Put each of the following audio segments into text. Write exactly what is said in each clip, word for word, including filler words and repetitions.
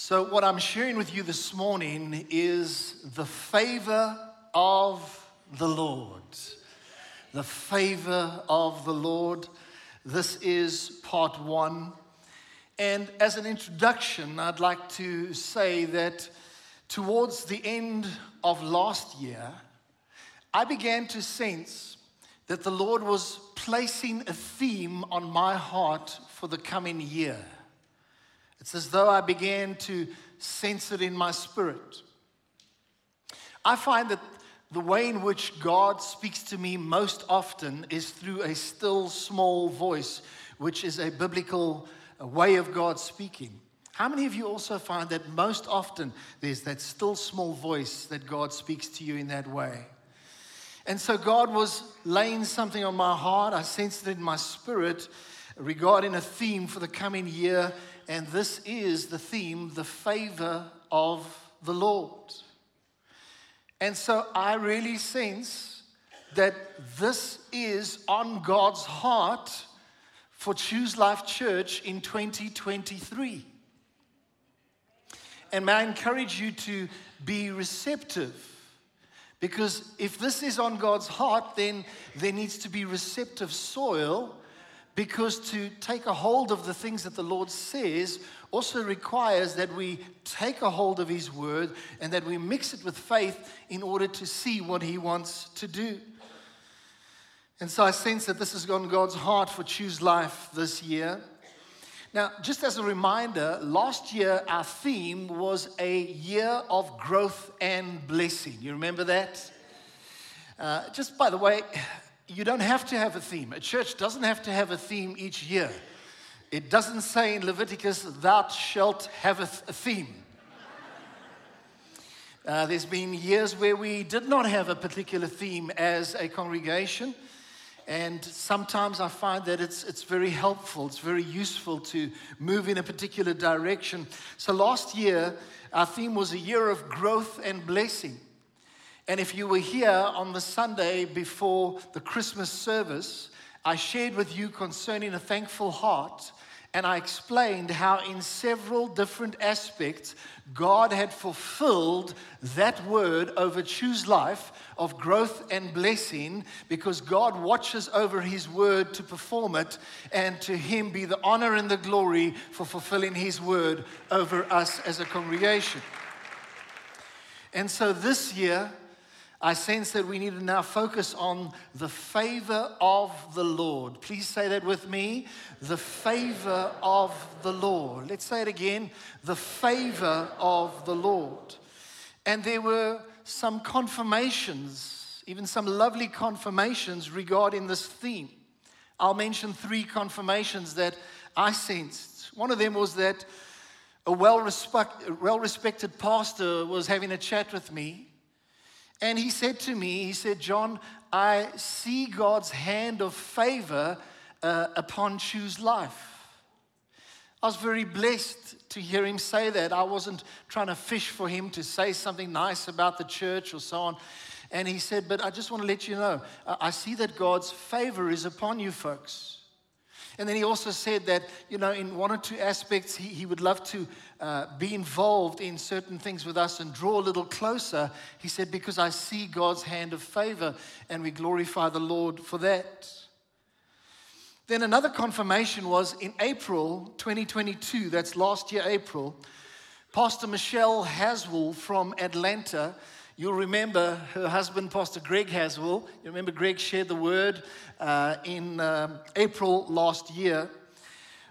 So what I'm sharing with you this morning is the favor of the Lord. The favor of the Lord. This is part one. And as an introduction, I'd like to say that towards the end of last year, I began to sense that the Lord was placing a theme on my heart for the coming year. It's as though I began to sense it in my spirit. I find that the way in which God speaks to me most often is through a still small voice, which is a biblical way of God speaking. How many of you also find that most often there's that still small voice that God speaks to you in that way? And so God was laying something on my heart. I sensed it in my spirit regarding a theme for the coming year. And this is the theme, the favor of the Lord. And so I really sense that this is on God's heart for Choose Life Church in twenty twenty-three. And may I encourage you to be receptive, because if this is on God's heart, then there needs to be receptive soil. Because to take a hold of the things that the Lord says also requires that we take a hold of His word and that we mix it with faith in order to see what He wants to do. And so I sense that this is on God's heart for Choose Life this year. Now, just as a reminder, last year our theme was a year of growth and blessing. You remember that? Uh, just by the way, you don't have to have a theme. A church doesn't have to have a theme each year. It doesn't say in Leviticus, thou shalt have a, th- a theme. uh, there's been years where we did not have a particular theme as a congregation. And sometimes I find that it's, it's very helpful. It's very useful to move in a particular direction. So last year, our theme was a year of growth and blessing. And if you were here on the Sunday before the Christmas service, I shared with you concerning a thankful heart, and I explained how in several different aspects, God had fulfilled that word over Choose Life of growth and blessing, because God watches over His word to perform it, and to Him be the honor and the glory for fulfilling His word over us as a congregation. And so this year, I sense that we need to now focus on the favor of the Lord. Please say that with me. The favor of the Lord. Let's say it again. The favor of the Lord. And there were some confirmations, even some lovely confirmations regarding this theme. I'll mention three confirmations that I sensed. One of them was that a well-respect, well-respected pastor was having a chat with me. And he said to me, he said, John, I see God's hand of favor uh, upon Choose Life. I was very blessed to hear him say that. I wasn't trying to fish for him to say something nice about the church or so on. And he said, but I just want to let you know, I see that God's favor is upon you folks. And then he also said that, you know, in one or two aspects, he, he would love to uh, be involved in certain things with us and draw a little closer. He said, because I see God's hand of favor, and we glorify the Lord for that. Then another confirmation was in April twenty twenty-two, that's last year April, Pastor Michelle Haswell from Atlanta. You'll remember her husband, Pastor Greg Haswell. You remember Greg shared the word uh, in um, April last year.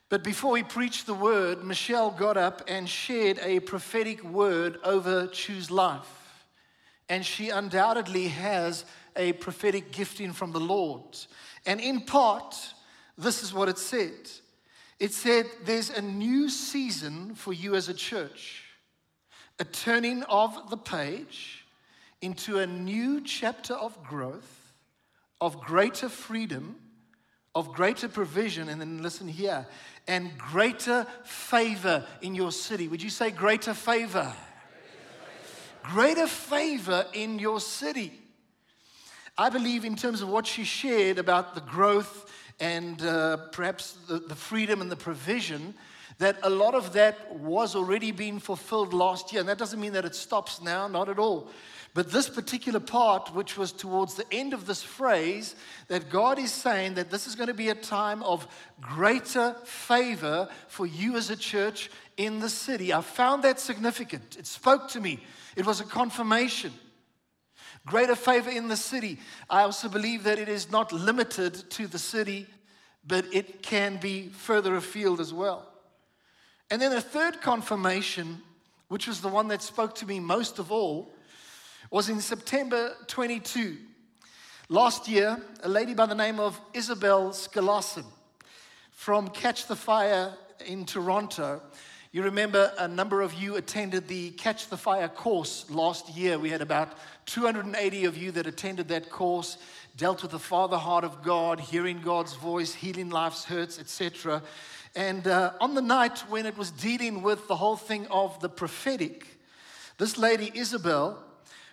But before he preached the word, Michelle got up and shared a prophetic word over Choose Life. And she undoubtedly has a prophetic gifting from the Lord. And in part, this is what it said. It said, there's a new season for you as a church. A turning of the page into a new chapter of growth, of greater freedom, of greater provision, and then listen here, and greater favor in your city. Would you say greater favor? Greater favor, greater favor in your city. I believe in terms of what she shared about the growth and uh, perhaps the, the freedom and the provision, that a lot of that was already being fulfilled last year. And that doesn't mean that it stops now, not at all. But this particular part, which was towards the end of this phrase, that God is saying that this is going to be a time of greater favor for you as a church in the city. I found that significant. It spoke to me. It was a confirmation. Greater favor in the city. I also believe that it is not limited to the city, but it can be further afield as well. And then a third confirmation, which was the one that spoke to me most of all, was in September twenty-two. Last year, a lady by the name of Isabel Scholosson from Catch the Fire in Toronto. You remember a number of you attended the Catch the Fire course last year. We had about two hundred eighty of you that attended that course, dealt with the Father heart of God, hearing God's voice, healing life's hurts, et cetera. And uh, on the night when it was dealing with the whole thing of the prophetic, this lady Isabel,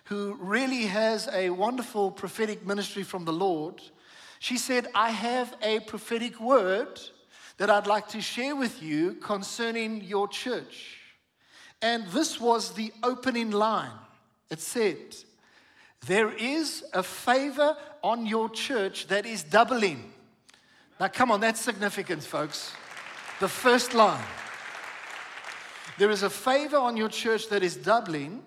who really has a wonderful prophetic ministry from the Lord, she said, I have a prophetic word that I'd like to share with you concerning your church. And this was the opening line. It said, there is a favor on your church that is doubling. Now, come on, that's significant, folks. The first line. There is a favor on your church that is doubling,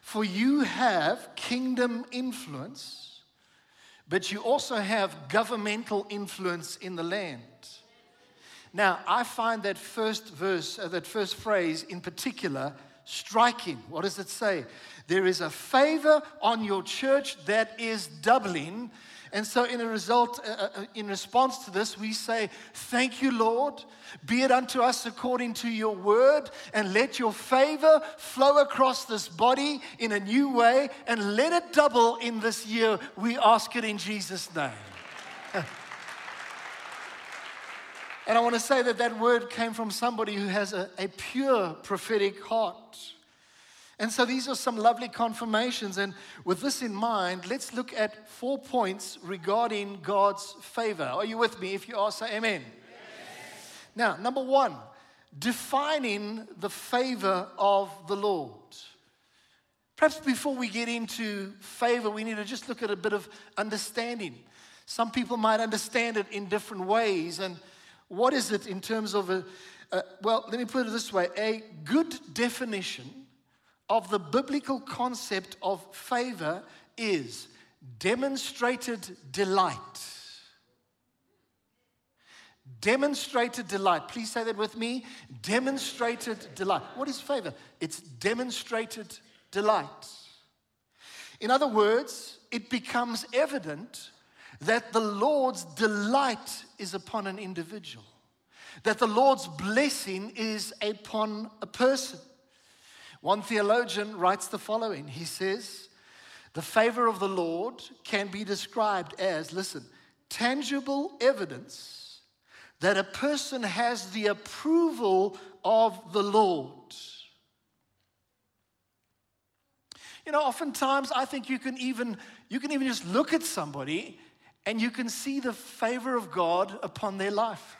for you have kingdom influence, but you also have governmental influence in the land. Now, I find that first verse, uh, that first phrase in particular, striking. What does it say? There is a favor on your church that is doubling. And so in a result, uh, in response to this, we say, thank you, Lord. Be it unto us according to your word, and let your favor flow across this body in a new way, and let it double in this year. We ask it in Jesus' name. And I want to say that that word came from somebody who has a, a pure prophetic heart. And so these are some lovely confirmations. And with this in mind, let's look at four points regarding God's favor. Are you with me? If you are, say amen. Yes. Now, number one, defining the favor of the Lord. Perhaps before we get into favor, we need to just look at a bit of understanding. Some people might understand it in different ways, and what is it in terms of a, a, well, let me put it this way, a good definition of the biblical concept of favor is demonstrated delight. Demonstrated delight. Please say that with me. Demonstrated delight. What is favor? It's demonstrated delight. In other words, it becomes evident that the Lord's delight is upon an individual, that the Lord's blessing is upon a person. One theologian writes the following. He says, the favor of the Lord can be described as, listen, tangible evidence that a person has the approval of the Lord. You know, oftentimes I think you can even, you can even just look at somebody and you can see the favor of God upon their life.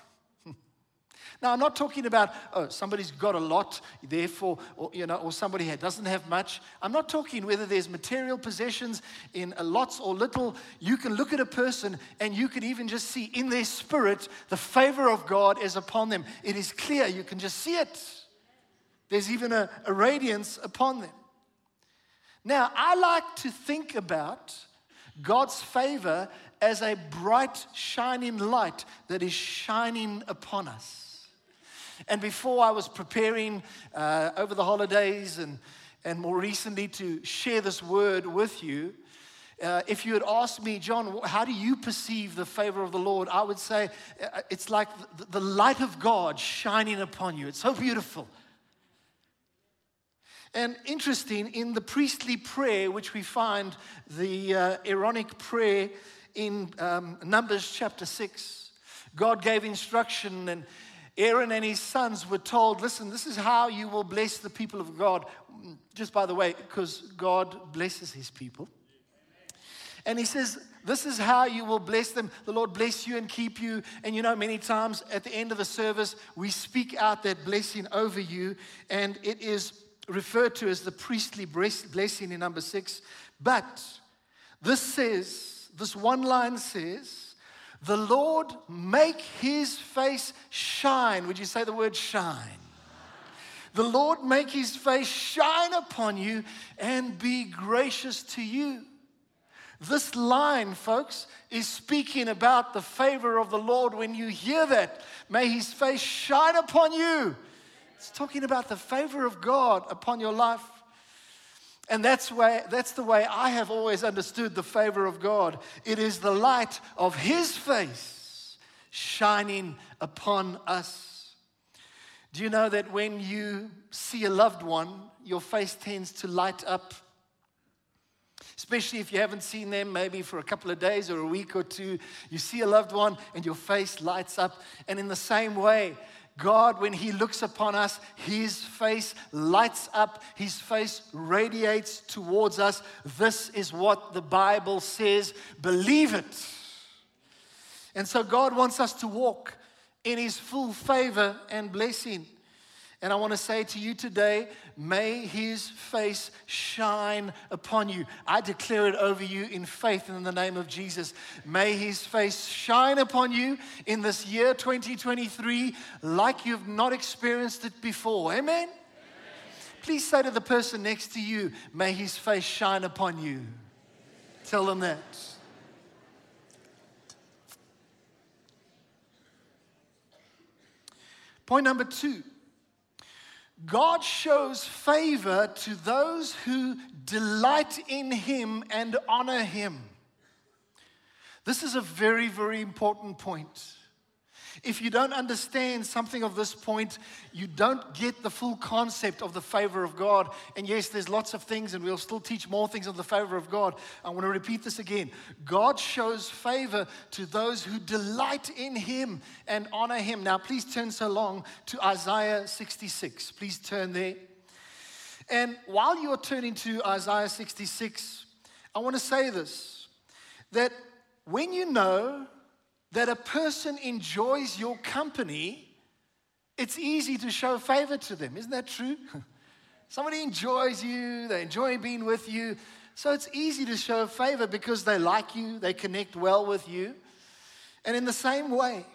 Now, I'm not talking about, oh, somebody's got a lot, therefore, or, you know, or somebody doesn't have much. I'm not talking whether there's material possessions in lots or little. You can look at a person and you can even just see in their spirit, the favor of God is upon them. It is clear. You can just see it. There's even a, a radiance upon them. Now, I like to think about God's favor as a bright, shining light that is shining upon us. And before I was preparing uh, over the holidays and, and more recently to share this word with you, uh, if you had asked me, John, how do you perceive the favor of the Lord? I would say uh, it's like the, the light of God shining upon you. It's so beautiful. And interesting, in the priestly prayer, which we find the uh, Aaronic prayer in um, Numbers chapter six, God gave instruction, and Aaron and his sons were told, listen, this is how you will bless the people of God. Just by the way, because God blesses his people. And he says, this is how you will bless them. The Lord bless you and keep you. And you know, many times at the end of the service, we speak out that blessing over you. And it is referred to as the priestly blessing in number six. But this says, this one line says, the Lord make his face shine. Would you say the word shine? The Lord make his face shine upon you and be gracious to you. This line, folks, is speaking about the favor of the Lord. When you hear that, may his face shine upon you. It's talking about the favor of God upon your life. And that's way, that's the way I have always understood the favor of God. It is the light of his face shining upon us. Do you know that when you see a loved one, your face tends to light up? Especially if you haven't seen them maybe for a couple of days or a week or two. You see a loved one and your face lights up. And in the same way, God, when he looks upon us, his face lights up. His face radiates towards us. This is what the Bible says. Believe it. And so God wants us to walk in his full favor and blessing. And I want to say to you today, may his face shine upon you. I declare it over you in faith in the name of Jesus. May his face shine upon you in this year twenty twenty-three like you've not experienced it before. Amen? Amen. Please say to the person next to you, may his face shine upon you. Amen. Tell them that. Point number two. God shows favor to those who delight in him and honor him. This is a very, very important point. If you don't understand something of this point, you don't get the full concept of the favor of God. And yes, there's lots of things, and we'll still teach more things of the favor of God. I want to repeat this again. God shows favor to those who delight in him and honor him. Now, please turn so long to Isaiah sixty-six. Please turn there. And while you're turning to Isaiah sixty-six, I want to say this, that when you know that a person enjoys your company, it's easy to show favor to them. Isn't that true? Somebody enjoys you, they enjoy being with you, so it's easy to show favor because they like you, they connect well with you. And in the same way,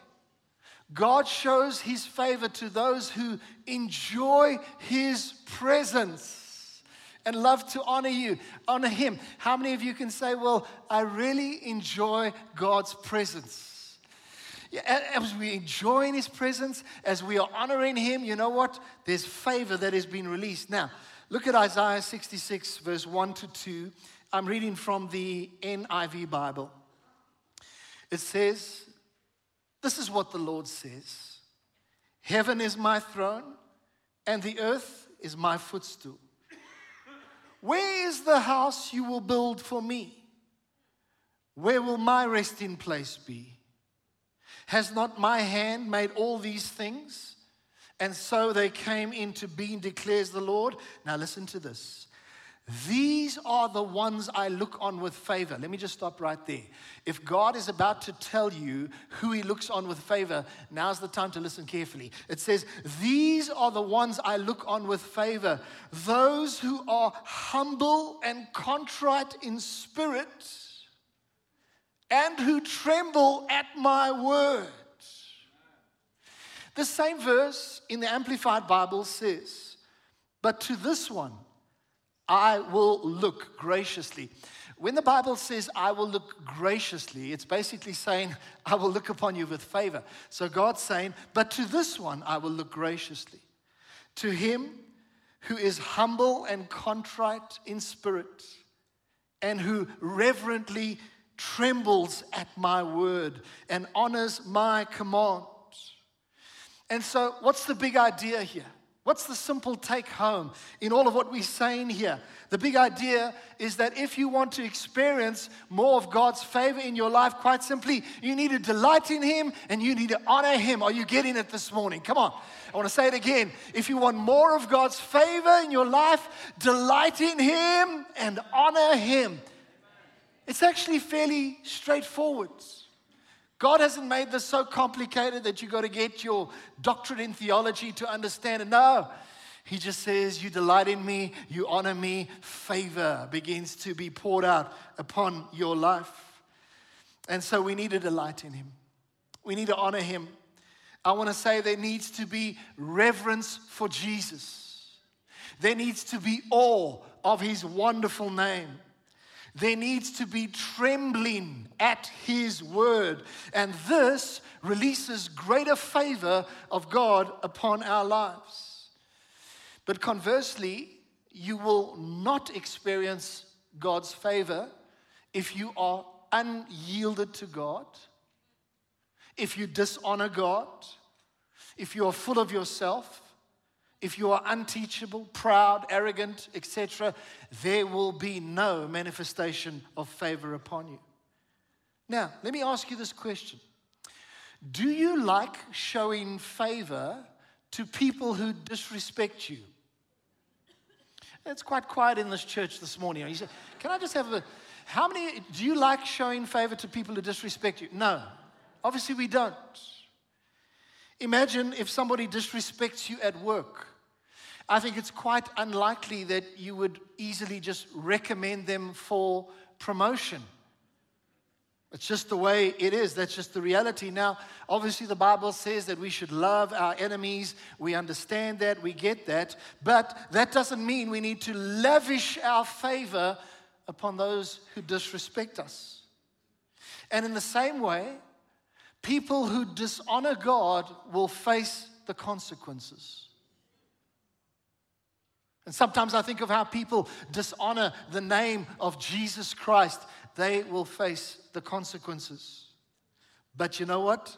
God shows his favor to those who enjoy his presence and love to honor you, honor him. How many of you can say, well, I really enjoy God's presence? As we enjoy his presence, as we are honoring him, you know what? There's favor that has been released. Now, look at Isaiah sixty-six, verse one to two. I'm reading from the N I V Bible. It says, this is what the Lord says. Heaven is my throne, and the earth is my footstool. Where is the house you will build for me? Where will my resting place be? Has not my hand made all these things? And so they came into being, declares the Lord. Now listen to this. These are the ones I look on with favor. Let me just stop right there. If God is about to tell you who he looks on with favor, now's the time to listen carefully. It says, these are the ones I look on with favor, those who are humble and contrite in spirit and who tremble at my word. The same verse in the Amplified Bible says, but to this one, I will look graciously. When the Bible says, I will look graciously, it's basically saying, I will look upon you with favor. So God's saying, but to this one, I will look graciously. To him who is humble and contrite in spirit and who reverently trembles at my word and honors my command. And so what's the big idea here? What's the simple take home in all of what we're saying here? The big idea is that if you want to experience more of God's favor in your life, quite simply, you need to delight in him and you need to honor him. Are you getting it this morning? Come on. I want to say it again. If you want more of God's favor in your life, delight in him and honor him. It's actually fairly straightforward. God hasn't made this so complicated that you got to get your doctorate in theology to understand it. No. He just says, you delight in me, you honor me, favor begins to be poured out upon your life. And so we need to delight in him. We need to honor him. I want to say there needs to be reverence for Jesus. There needs to be awe of his wonderful name. There needs to be trembling at his word. And this releases greater favor of God upon our lives. But conversely, you will not experience God's favor if you are unyielded to God, if you dishonor God, if you are full of yourself, if you are unteachable, proud, arrogant, et cetera, there will be no manifestation of favor upon you. Now, let me ask you this question. Do you like showing favor to people who disrespect you? It's quite quiet in this church this morning. You say, can I just have a, how many, do you like showing favor to people who disrespect you? No, obviously we don't. Imagine if somebody disrespects you at work. I think it's quite unlikely that you would easily just recommend them for promotion. It's just the way it is. That's just the reality. Now, obviously the Bible says that we should love our enemies. We understand that. We get that. But that doesn't mean we need to lavish our favor upon those who disrespect us. And in the same way, people who dishonor God will face the consequences. And sometimes I think of how people dishonor the name of Jesus Christ. They will face the consequences. But you know what?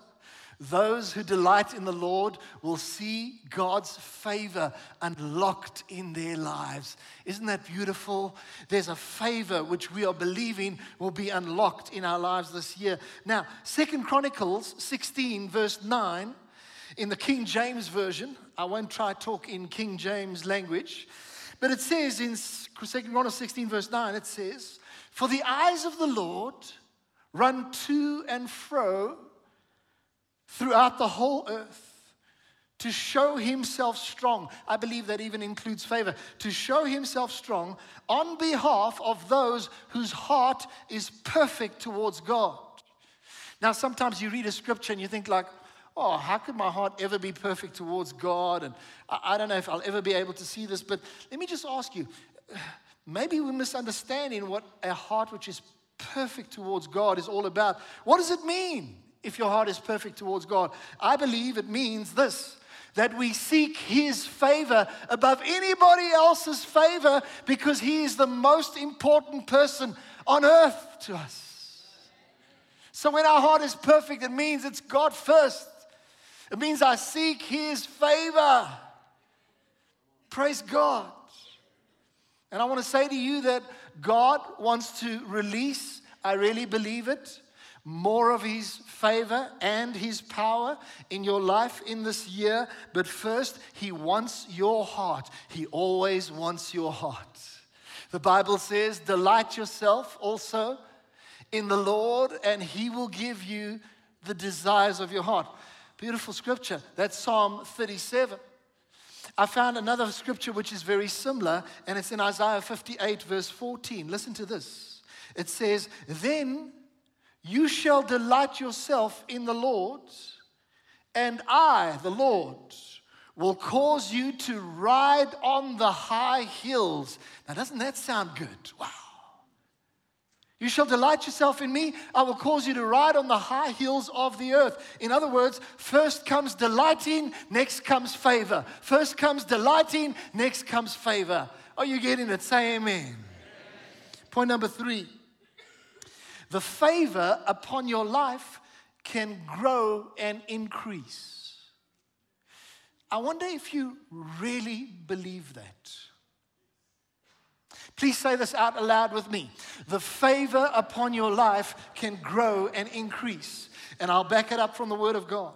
Those who delight in the Lord will see God's favor unlocked in their lives. Isn't that beautiful? There's a favor which we are believing will be unlocked in our lives this year. Now, Second Chronicles sixteen verse nine in the King James Version. I won't try to talk in King James language. But it says in Second Chronicles sixteen verse nine, it says, "For the eyes of the Lord run to and fro throughout the whole earth, to show himself strong." I believe that even includes favor. To show himself strong on behalf of those whose heart is perfect towards God. Now, sometimes you read a scripture and you think like, oh, how could my heart ever be perfect towards God? And I, I don't know if I'll ever be able to see this. But let me just ask you, maybe we're misunderstanding what a heart which is perfect towards God is all about. What does it mean? If your heart is perfect towards God, I believe it means this, that we seek his favor above anybody else's favor because he is the most important person on earth to us. So when our heart is perfect, it means it's God first. It means I seek his favor. Praise God. And I want to say to you that God wants to release, I really believe it, more of his favor and his power in your life in this year. But first, he wants your heart. He always wants your heart. The Bible says, delight yourself also in the Lord, and he will give you the desires of your heart. Beautiful scripture. That's Psalm thirty-seven. I found another scripture which is very similar, and it's in Isaiah fifty-eight verse fourteen. Listen to this. It says, "Then you shall delight yourself in the Lord, and I, the Lord, will cause you to ride on the high hills." Now, doesn't that sound good? Wow. "You shall delight yourself in me. I will cause you to ride on the high hills of the earth." In other words, first comes delighting, next comes favor. First comes delighting, next comes favor. Are you getting it? Say amen. Amen. Point number three. The favor upon your life can grow and increase. I wonder if you really believe that. Please say this out aloud with me. The favor upon your life can grow and increase. And I'll back it up from the Word of God.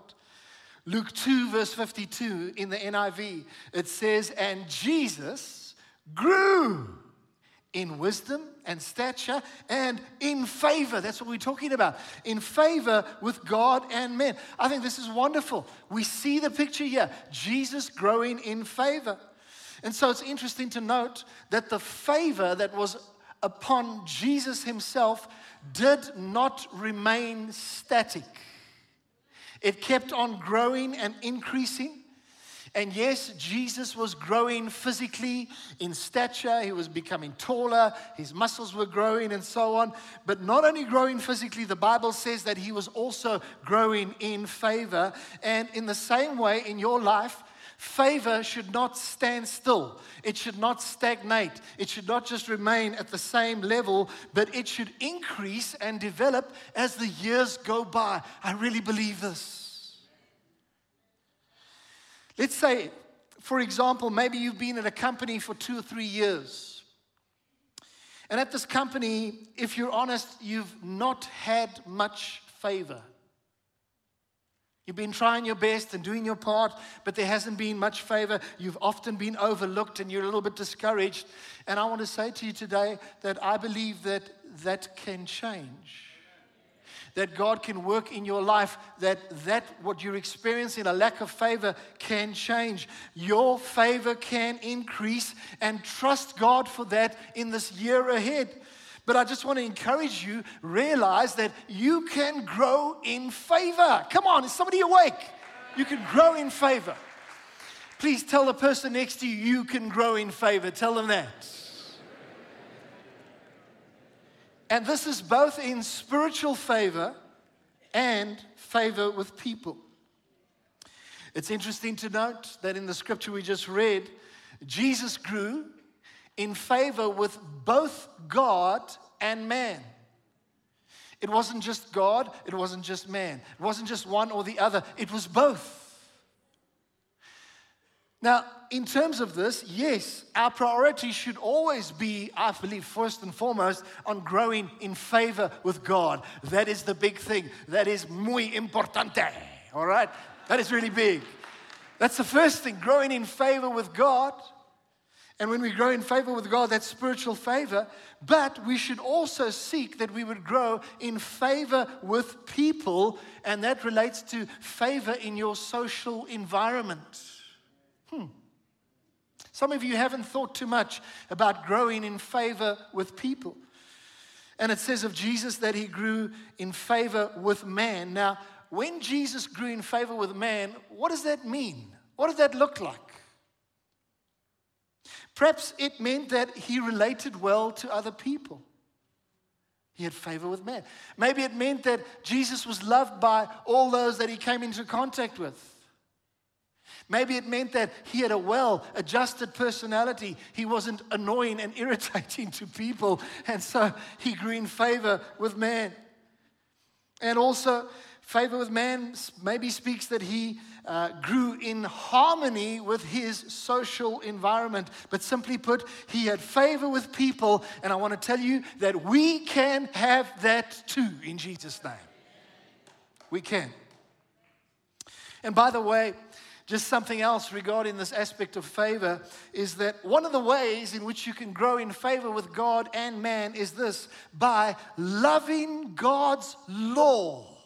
Luke two verse fifty-two in the N I V, it says, "And Jesus grew in wisdom and stature and in favor. That's what we're talking about. In favor with God and men. I think this is wonderful. We see the picture here. Jesus growing in favor. And so it's interesting to note that the favor that was upon Jesus himself did not remain static. It kept on growing and increasing. And yes, Jesus was growing physically in stature. He was becoming taller. His muscles were growing and so on. But not only growing physically, the Bible says that he was also growing in favor. And in the same way, in your life, favor should not stand still. It should not stagnate. It should not just remain at the same level, but it should increase and develop as the years go by. I really believe this. Let's say, for example, maybe you've been at a company for two or three years. And at this company, if you're honest, you've not had much favor. You've been trying your best and doing your part, but there hasn't been much favor. You've often been overlooked and you're a little bit discouraged. And I want to say to you today that I believe that that can change. That God can work in your life, that that what you're experiencing, a lack of favor, can change. Your favor can increase, and trust God for that in this year ahead. But I just want to encourage you, realize that you can grow in favor. Come on, is somebody awake? You can grow in favor. Please tell the person next to you, you can grow in favor. Tell them that. And this is both in spiritual favor and favor with people. It's interesting to note that in the scripture we just read, Jesus grew in favor with both God and man. It wasn't just God, it wasn't just man. It wasn't just one or the other, it was both. Now, in terms of this, yes, our priority should always be, I believe, first and foremost, on growing in favor with God. That is the big thing. That is muy importante, all right? That is really big. That's the first thing, growing in favor with God. And when we grow in favor with God, that's spiritual favor. But we should also seek that we would grow in favor with people. And that relates to favor in your social environment. Hmm. Some of you haven't thought too much about growing in favor with people. And it says of Jesus that he grew in favor with man. Now, when Jesus grew in favor with man, what does that mean? What does that look like? Perhaps it meant that he related well to other people. He had favor with man. Maybe it meant that Jesus was loved by all those that he came into contact with. Maybe it meant that he had a well-adjusted personality. He wasn't annoying and irritating to people, and so he grew in favor with man. And also, favor with man maybe speaks that he Uh, grew in harmony with his social environment. But simply put, he had favor with people. And I want to tell you that we can have that too in Jesus' name. We can. And by the way, just something else regarding this aspect of favor is that one of the ways in which you can grow in favor with God and man is this, by loving God's law.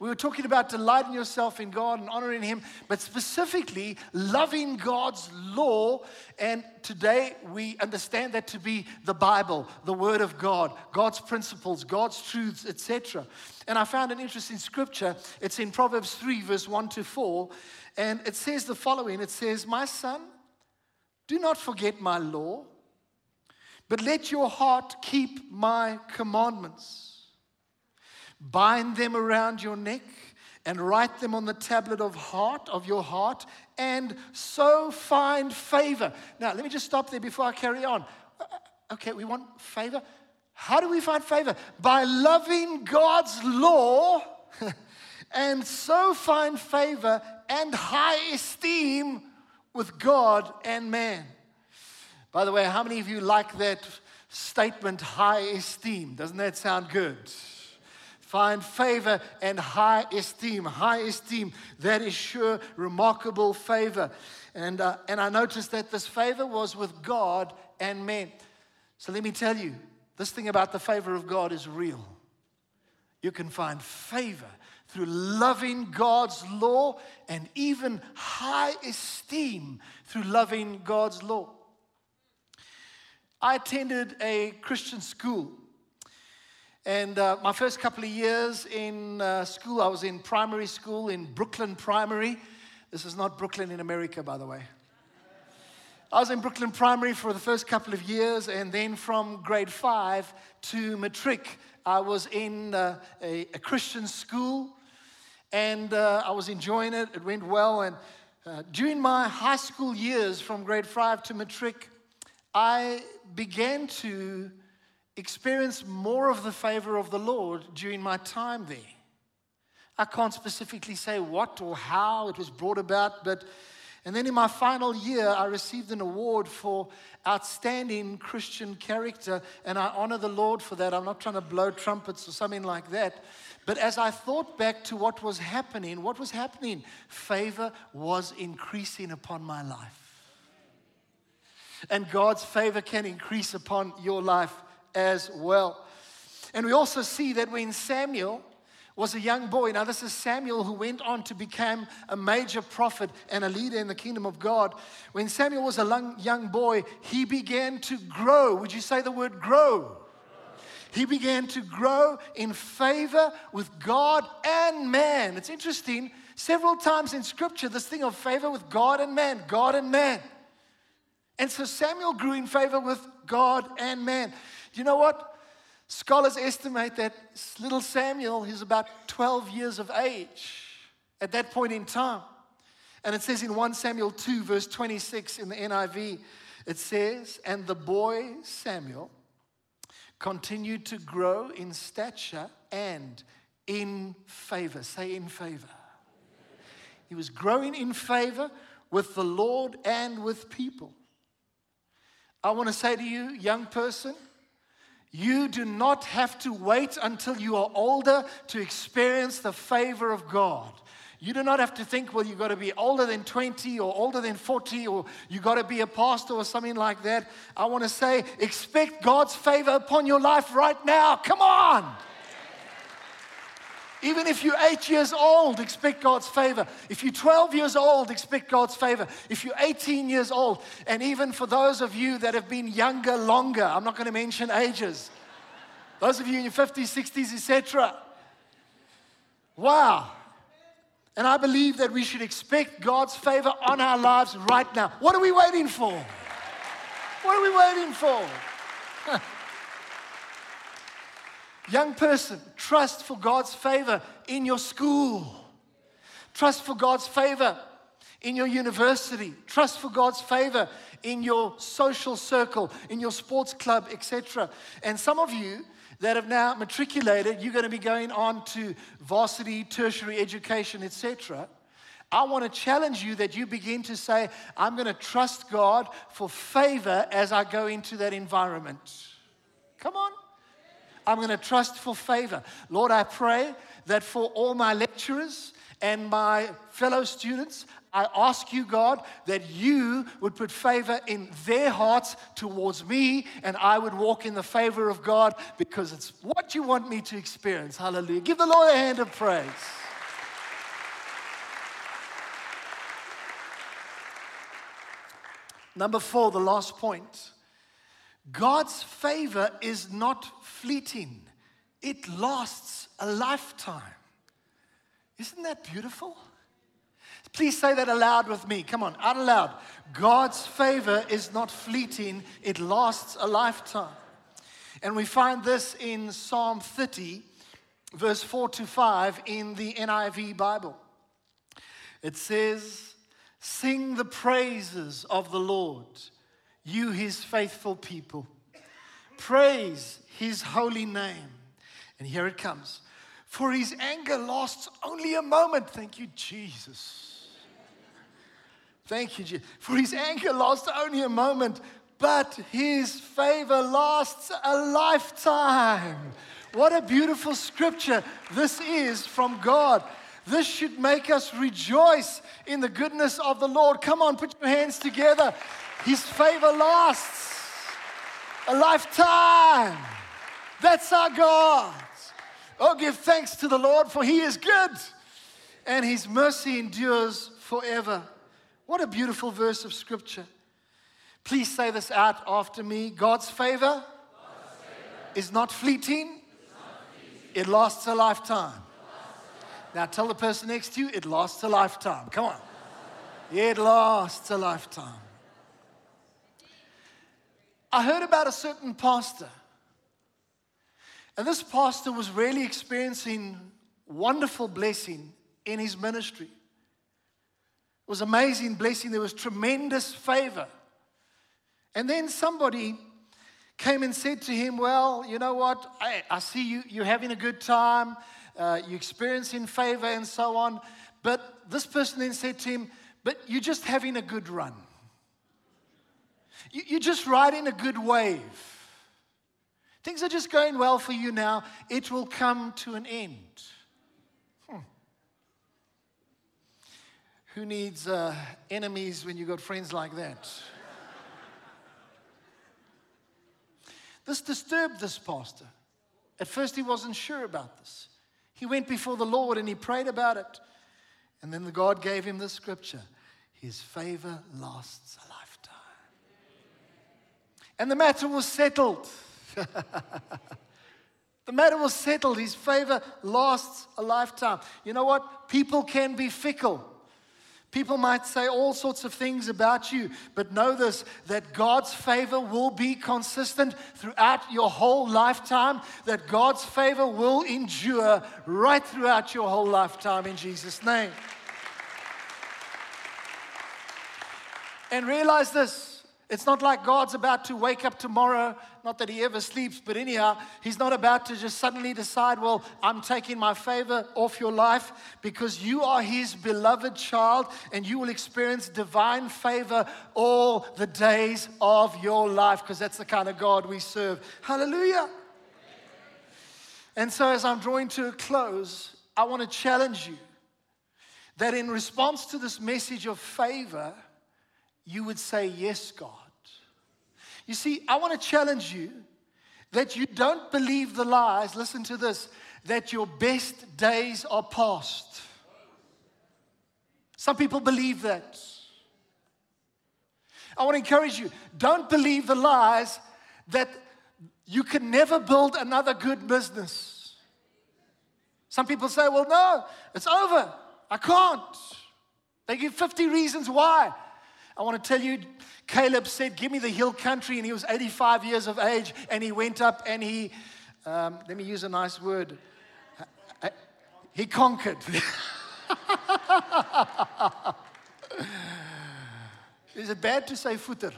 We were talking about delighting yourself in God and honoring Him, but specifically loving God's law. And today we understand that to be the Bible, the Word of God, God's principles, God's truths, et cetera. And I found an interesting scripture. It's in Proverbs three, verse one to four. And it says the following. It says, "My son, do not forget my law, but let your heart keep my commandments. Bind them around your neck and write them on the tablet of heart of your heart, and so find favor." Now, let me just stop there before I carry on. Okay, we want favor. How do we find favor? By loving God's law, and so find favor and high esteem with God and man. By the way, how many of you like that statement, high esteem? Doesn't that sound good? Find favor and high esteem. High esteem, that is sure remarkable favor. And, uh, and I noticed that this favor was with God and men. So let me tell you, this thing about the favor of God is real. You can find favor through loving God's law and even high esteem through loving God's law. I attended a Christian school. And uh, my first couple of years in uh, school, I was in primary school in Brooklyn Primary. This is not Brooklyn in America, by the way. I was in Brooklyn Primary for the first couple of years, and then from grade five to matric, I was in uh, a, a Christian school, and uh, I was enjoying it. It went well, and uh, during my high school years, from grade five to matric, I began to experience more of the favor of the Lord during my time there. I can't specifically say what or how it was brought about, but and then in my final year, I received an award for outstanding Christian character, and I honor the Lord for that. I'm not trying to blow trumpets or something like that. But as I thought back to what was happening, what was happening? Favor was increasing upon my life. And God's favor can increase upon your life as well. And we also see that when Samuel was a young boy. Now, this is Samuel who went on to become a major prophet and a leader in the kingdom of God. When Samuel was a young boy, he began to grow. Would you say the word grow? Grow. He began to grow in favor with God and man. It's interesting. Several times in Scripture, this thing of favor with God and man, God and man. And so Samuel grew in favor with God and man. Do you know what? Scholars estimate that little Samuel is about twelve years of age at that point in time. And it says in First Samuel two, verse twenty-six in the N I V, it says, "And the boy Samuel continued to grow in stature and in favor." Say, in favor. He was growing in favor with the Lord and with people. I want to say to you, young person, you do not have to wait until you are older to experience the favor of God. You do not have to think, well, you've got to be older than twenty or older than forty or you've got to be a pastor or something like that. I want to say, expect God's favor upon your life right now. Come on. Even if you're eight years old, expect God's favor. If you're twelve years old, expect God's favor. If you're eighteen years old, and even for those of you that have been younger, longer, I'm not going to mention ages. Those of you in your fifties, sixties, et cetera. Wow. And I believe that we should expect God's favor on our lives right now. What are we waiting for? What are we waiting for? Young person, trust for God's favor in your school. Trust for God's favor in your university. Trust for God's favor in your social circle, in your sports club, et cetera. And some of you that have now matriculated, you're going to be going on to varsity, tertiary education, et cetera. I want to challenge you that you begin to say, I'm going to trust God for favor as I go into that environment. Come on. I'm going to trust for favor. Lord, I pray that for all my lecturers and my fellow students, I ask you, God, that you would put favor in their hearts towards me, and I would walk in the favor of God because it's what you want me to experience. Hallelujah. Give the Lord a hand of praise. Number four, the last point. God's favor is not fleeting. It lasts a lifetime. Isn't that beautiful? Please say that aloud with me. Come on, out aloud. God's favor is not fleeting. It lasts a lifetime. And we find this in Psalm thirty, verse four to five in the N I V Bible. It says, "Sing the praises of the Lord, you, his faithful people. Praise his holy name." And here it comes. "For his anger lasts only a moment." Thank you, Jesus. Thank you, Jesus. "For his anger lasts only a moment, but his favor lasts a lifetime." What a beautiful scripture this is from God. This should make us rejoice in the goodness of the Lord. Come on, put your hands together. His favor lasts a lifetime. That's our God. Oh, give thanks to the Lord, for he is good, and his mercy endures forever. What a beautiful verse of Scripture. Please say this out after me. God's favor, God's favor is not fleeting. It lasts a lifetime. Now tell the person next to you, it lasts a lifetime. Come on. It lasts a lifetime. I heard about a certain pastor. And this pastor was really experiencing wonderful blessing in his ministry. It was amazing blessing. There was tremendous favor. And then somebody came and said to him, well, you know what? I, I see you, you're having a good time. Uh, you're experiencing favor and so on. But this person then said to him, but you're just having a good run. You, you're just riding a good wave. Things are just going well for you now. It will come to an end. Hmm. Who needs uh, enemies when you got friends like that? This disturbed this pastor. At first, he wasn't sure about this. He went before the Lord and he prayed about it. And then God gave him this scripture. His favor lasts a lifetime. And the matter was settled. The matter was settled. His favor lasts a lifetime. You know what? People can be fickle. People might say all sorts of things about you, but know this, that God's favor will be consistent throughout your whole lifetime, that God's favor will endure right throughout your whole lifetime in Jesus' name. And realize this, it's not like God's about to wake up tomorrow, not that he ever sleeps, but anyhow, he's not about to just suddenly decide, well, I'm taking my favor off your life, because you are his beloved child and you will experience divine favor all the days of your life, because that's the kind of God we serve. Hallelujah. Amen. And so as I'm drawing to a close, I want to challenge you that in response to this message of favor, you would say, yes, God. You see, I want to challenge you that you don't believe the lies, listen to this, that your best days are past. Some people believe that. I want to encourage you, don't believe the lies that you can never build another good business. Some people say, well, no, it's over. I can't. They give fifty reasons why. I want to tell you, Caleb said, give me the hill country, and he was eighty-five years of age, and he went up and he, um, let me use a nice word, he conquered. Is it bad to say footer?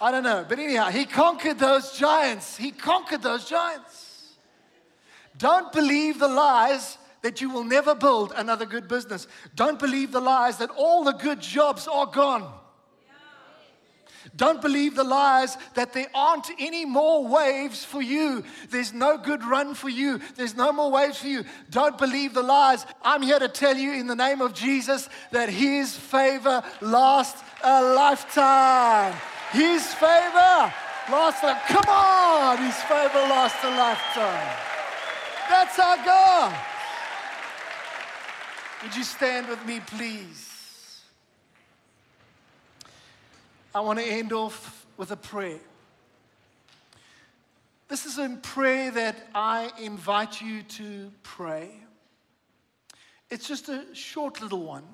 I don't know, but anyhow, he conquered those giants. He conquered those giants. Don't believe the lies that you will never build another good business. Don't believe the lies that all the good jobs are gone. Don't believe the lies that there aren't any more waves for you. There's no good run for you. There's no more waves for you. Don't believe the lies. I'm here to tell you in the name of Jesus that his favor lasts a lifetime. His favor lasts a lifetime. Come on, his favor lasts a lifetime. That's our God. Would you stand with me, please? I want to end off with a prayer. This is a prayer that I invite you to pray. It's just a short little one,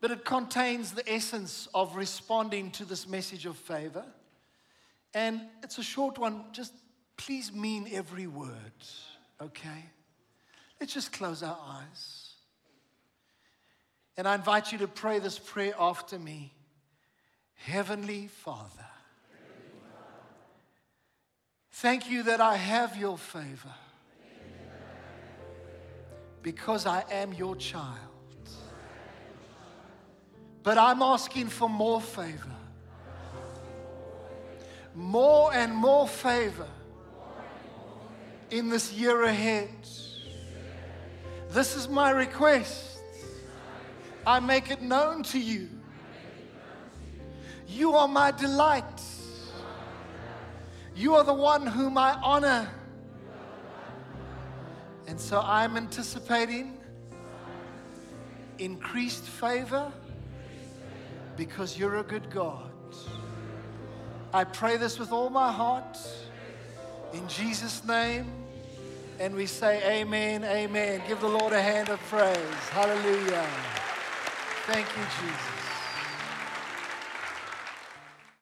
but it contains the essence of responding to this message of favor. And it's a short one. Just please mean every word, okay? Let's just close our eyes. And I invite you to pray this prayer after me. Heavenly Father, Heavenly Father, thank you that I have your favor, because I am your child. But I'm asking for more favor, more and more favor in this year ahead. This is my request. I make it known to you. You are my delight. You are the one whom I honor. And so I'm anticipating increased favor because you're a good God. I pray this with all my heart in Jesus' name. And we say amen, amen. Give the Lord a hand of praise. Hallelujah. Thank you, Jesus.